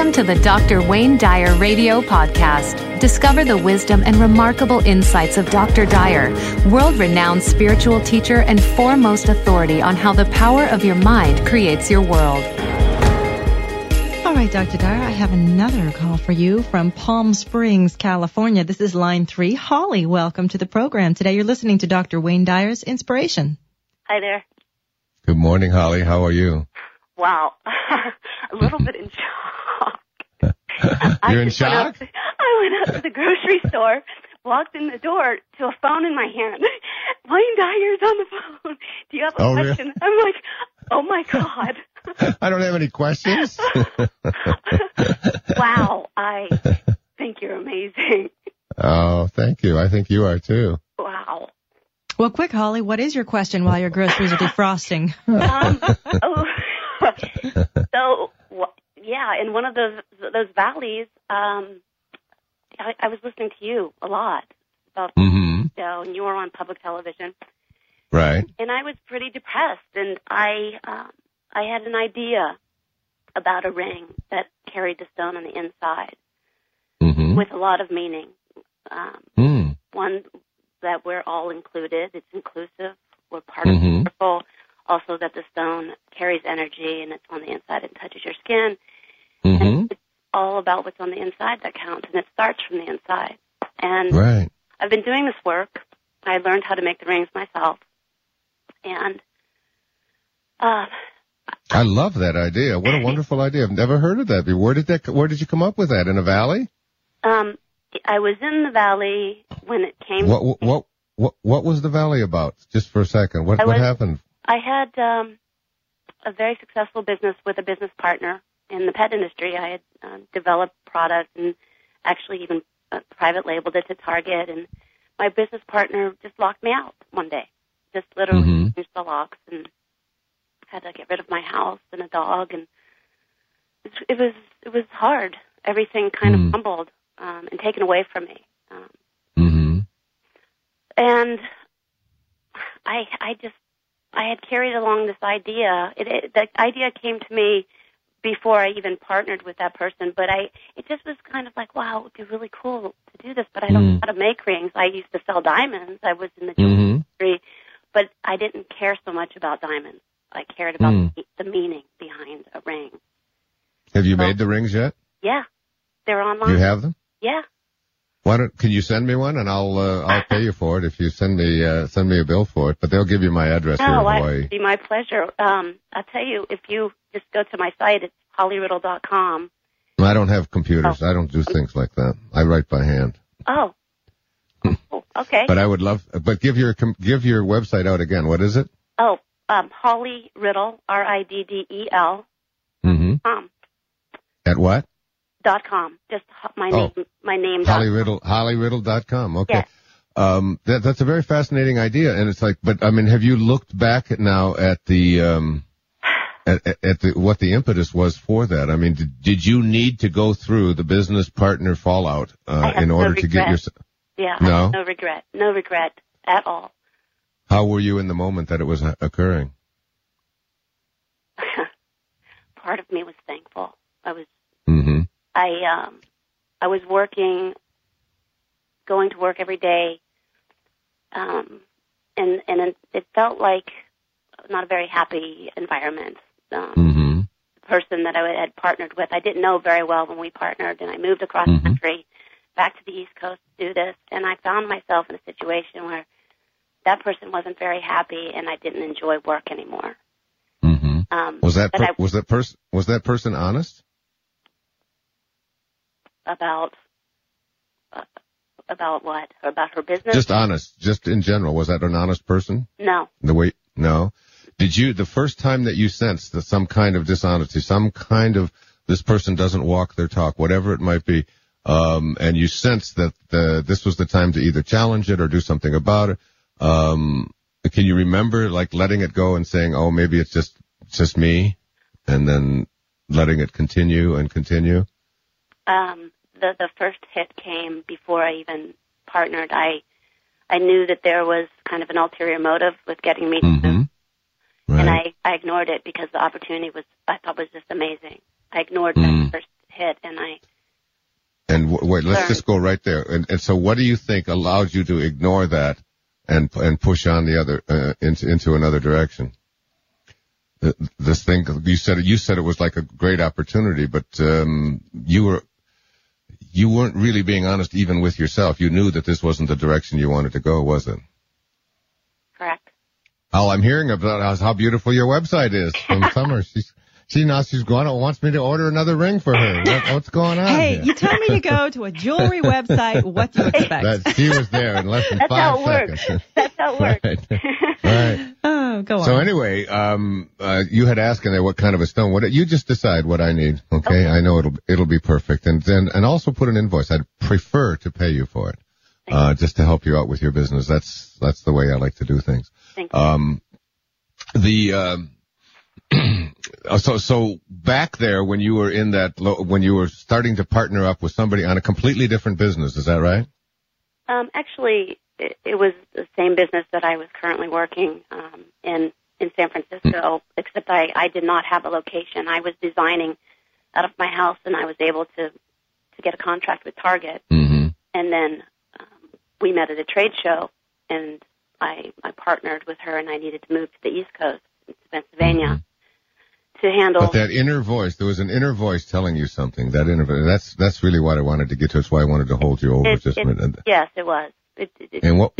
Welcome to the Dr. Wayne Dyer Radio Podcast. Discover the wisdom and remarkable insights of Dr. Dyer, world-renowned spiritual teacher and foremost authority on how the power of your mind creates your world. All right, Dr. Dyer, I have another call for you from Palm Springs, California. This is line 3. Holly, welcome to the program. Today you're listening to Dr. Wayne Dyer's Inspiration. Hi there. Good morning, Holly. How are you? Wow. A little bit in shock. You're in shock? I went up to the grocery store, walked in the door to a phone in my hand. Wayne Dyer's on the phone. Do you have a question? Really? I'm like, oh, my God. I don't have any questions. Wow. I think you're amazing. Oh, thank you. I think you are, too. Wow. Well, quick, Holly, what is your question while your groceries are defrosting? So, in one of those valleys, I was listening to you a lot about the show, and you were on public television, right? And I was pretty depressed, and I had an idea about a ring that carried the stone on the inside with a lot of meaning. One that we're all included; it's inclusive. We're part of the circle. Also, that the stone carries energy and it's on the inside and touches your skin. And it's all about what's on the inside that counts, and it starts from the inside. And I've been doing this work. I learned how to make the rings myself. And I love that idea. What a wonderful idea! I've never heard of that before. Where did you come up with that? In a valley? I was in the valley when it came. What was the valley about? Just for a second. What happened? I had a very successful business with a business partner in the pet industry. I had developed products and actually even private labeled it to Target. And my business partner just locked me out one day, just literally used the locks, and had to get rid of my house and a dog. And it was hard. Everything kind of crumbled and taken away from me. And I had carried along this idea. The idea came to me before I even partnered with that person, but it just was kind of like, wow, it would be really cool to do this, but I don't know how to make rings. I used to sell diamonds. I was in the jewelry industry, but I didn't care so much about diamonds. I cared about the meaning behind a ring. Have you made the rings yet? Yeah. They're online. You have them? Yeah. Can you send me one, and I'll pay you for it if you send me a bill for it. But they'll give you my address here in Hawaii. It'd be my pleasure. I'll tell you, if you just go to my site, it's hollyriddle.com. I don't have computers. I don't do things like that. I write by hand. Oh. Okay. But I would love. But give your website out again. What is it? Oh, Holly Riddle, RIDDEL. At what? .com. Just my name. My name. Holly Riddle. HollyRiddle.com. Okay. Yes. That's a very fascinating idea, and it's like, but I mean, have you looked back now at the what the impetus was for that? I mean, did you need to go through the business partner fallout in order to get your? Yeah. No. No regret. No regret at all. How were you in the moment that it was occurring? Part of me was thankful. I was. I was working, going to work every day, and it felt like not a very happy environment. The person that I had partnered with, I didn't know very well when we partnered, and I moved across the country back to the East Coast to do this, and I found myself in a situation where that person wasn't very happy, and I didn't enjoy work anymore. Was that person honest? About what? About her business? Just honest. Just in general. Was that an honest person? No. Did you, the first time that you sensed that some kind of dishonesty, some kind of this person doesn't walk their talk, whatever it might be, and you sensed that this was the time to either challenge it or do something about it, can you remember like letting it go and saying, oh, maybe it's just me, and then letting it continue and continue? The first hit came before I even partnered. I knew that there was kind of an ulterior motive with getting me to move. And I ignored it because the opportunity was, I thought, was just amazing. I ignored that first hit, and I. And wait, let's just go right there. And so, what do you think allowed you to ignore that and push on the other into another direction? This thing you said it was like a great opportunity, but you weren't really being honest even with yourself. You knew that this wasn't the direction you wanted to go, was it? Correct. All I'm hearing about is how beautiful your website is from Summer. She's going and wants me to order another ring for her. What's going on? Hey, here? You tell me to go to a jewelry website. What do you expect? She was there in less than 5 seconds. That's how it works. That's how it works. Right. Oh, go on. So anyway, you had asked in there what kind of a stone. What you just decide what I need, okay? I know it'll be perfect, and then also put an invoice. I'd prefer to pay you for it, just to help you out with your business. That's the way I like to do things. Thank you. So back there when you were in that, when you were starting to partner up with somebody on a completely different business, is that right? Actually, it was the same business that I was currently working in San Francisco, except I did not have a location. I was designing out of my house, and I was able to get a contract with Target. Mm-hmm. And then we met at a trade show, and I partnered with her, and I needed to move to the East Coast, to Pennsylvania. Mm-hmm. To handle. But that inner voice, there was an inner voice telling you something. That inner voice, that's really what I wanted to get to. It's why I wanted to hold you over just a minute. Yes, it was. And what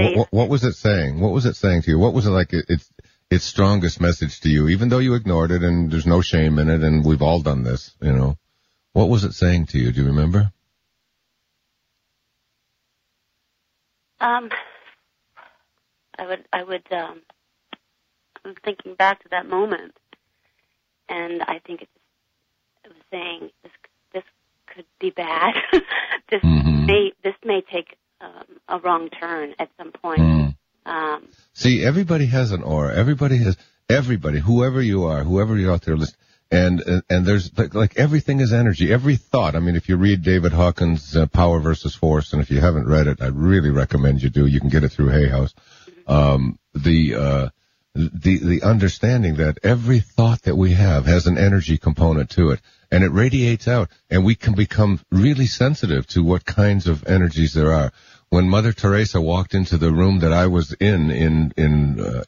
was it saying? What was it saying to you? What was it like? Its strongest message to you, even though you ignored it, and there's no shame in it, and we've all done this, you know. What was it saying to you? Do you remember? I'm thinking back to that moment. And I think it was saying this could be bad. This may take a wrong turn at some point. Mm-hmm. See, everybody has an aura. Everybody, whoever you're out there listening, and there's like everything is energy. Every thought. I mean, if you read David Hawkins' Power Versus Force, and if you haven't read it, I really recommend you do. You can get it through Hay House. Mm-hmm. The understanding that every thought that we have has an energy component to it, and it radiates out, and we can become really sensitive to what kinds of energies there are. When Mother Teresa walked into the room that I was in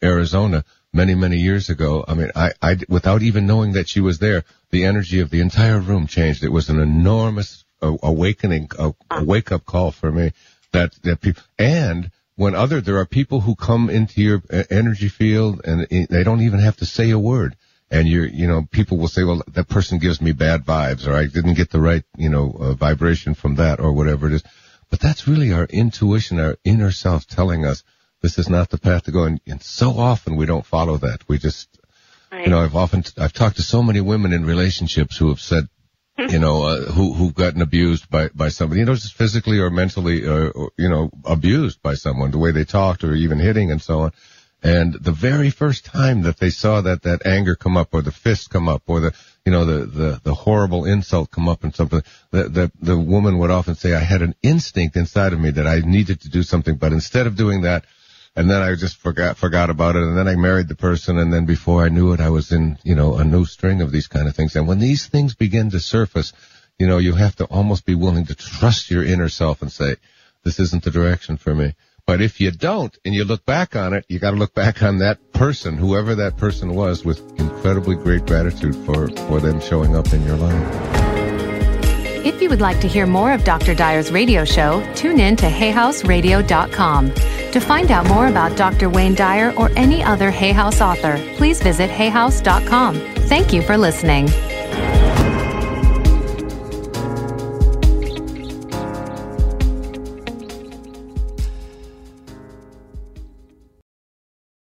Arizona many years ago, I mean, I without even knowing that she was there, the energy of the entire room changed. It was an enormous awakening, a wake up call for me. That people and there are people who come into your energy field and they don't even have to say a word. And people will say, well, that person gives me bad vibes, or I didn't get the right, vibration from that, or whatever it is. But that's really our intuition, our inner self telling us this is not the path to go. And so often we don't follow that. We just, I've talked to so many women in relationships who have said, who've gotten abused by somebody, just physically or mentally, or abused by someone, the way they talked or even hitting and so on. And the very first time that they saw that anger come up, or the fist come up, or the horrible insult come up and something, the woman would often say, I had an instinct inside of me that I needed to do something, but instead of doing that, and then I just forgot about it, and then I married the person, and then before I knew it, I was in, a new string of these kind of things. And when these things begin to surface, you have to almost be willing to trust your inner self and say, this isn't the direction for me. But if you don't, and you look back on it, you got to look back on that person, whoever that person was, with incredibly great gratitude for them showing up in your life. If you would like to hear more of Dr. Dyer's radio show, tune in to hayhouseradio.com. To find out more about Dr. Wayne Dyer or any other Hay House author, please visit hayhouse.com. Thank you for listening.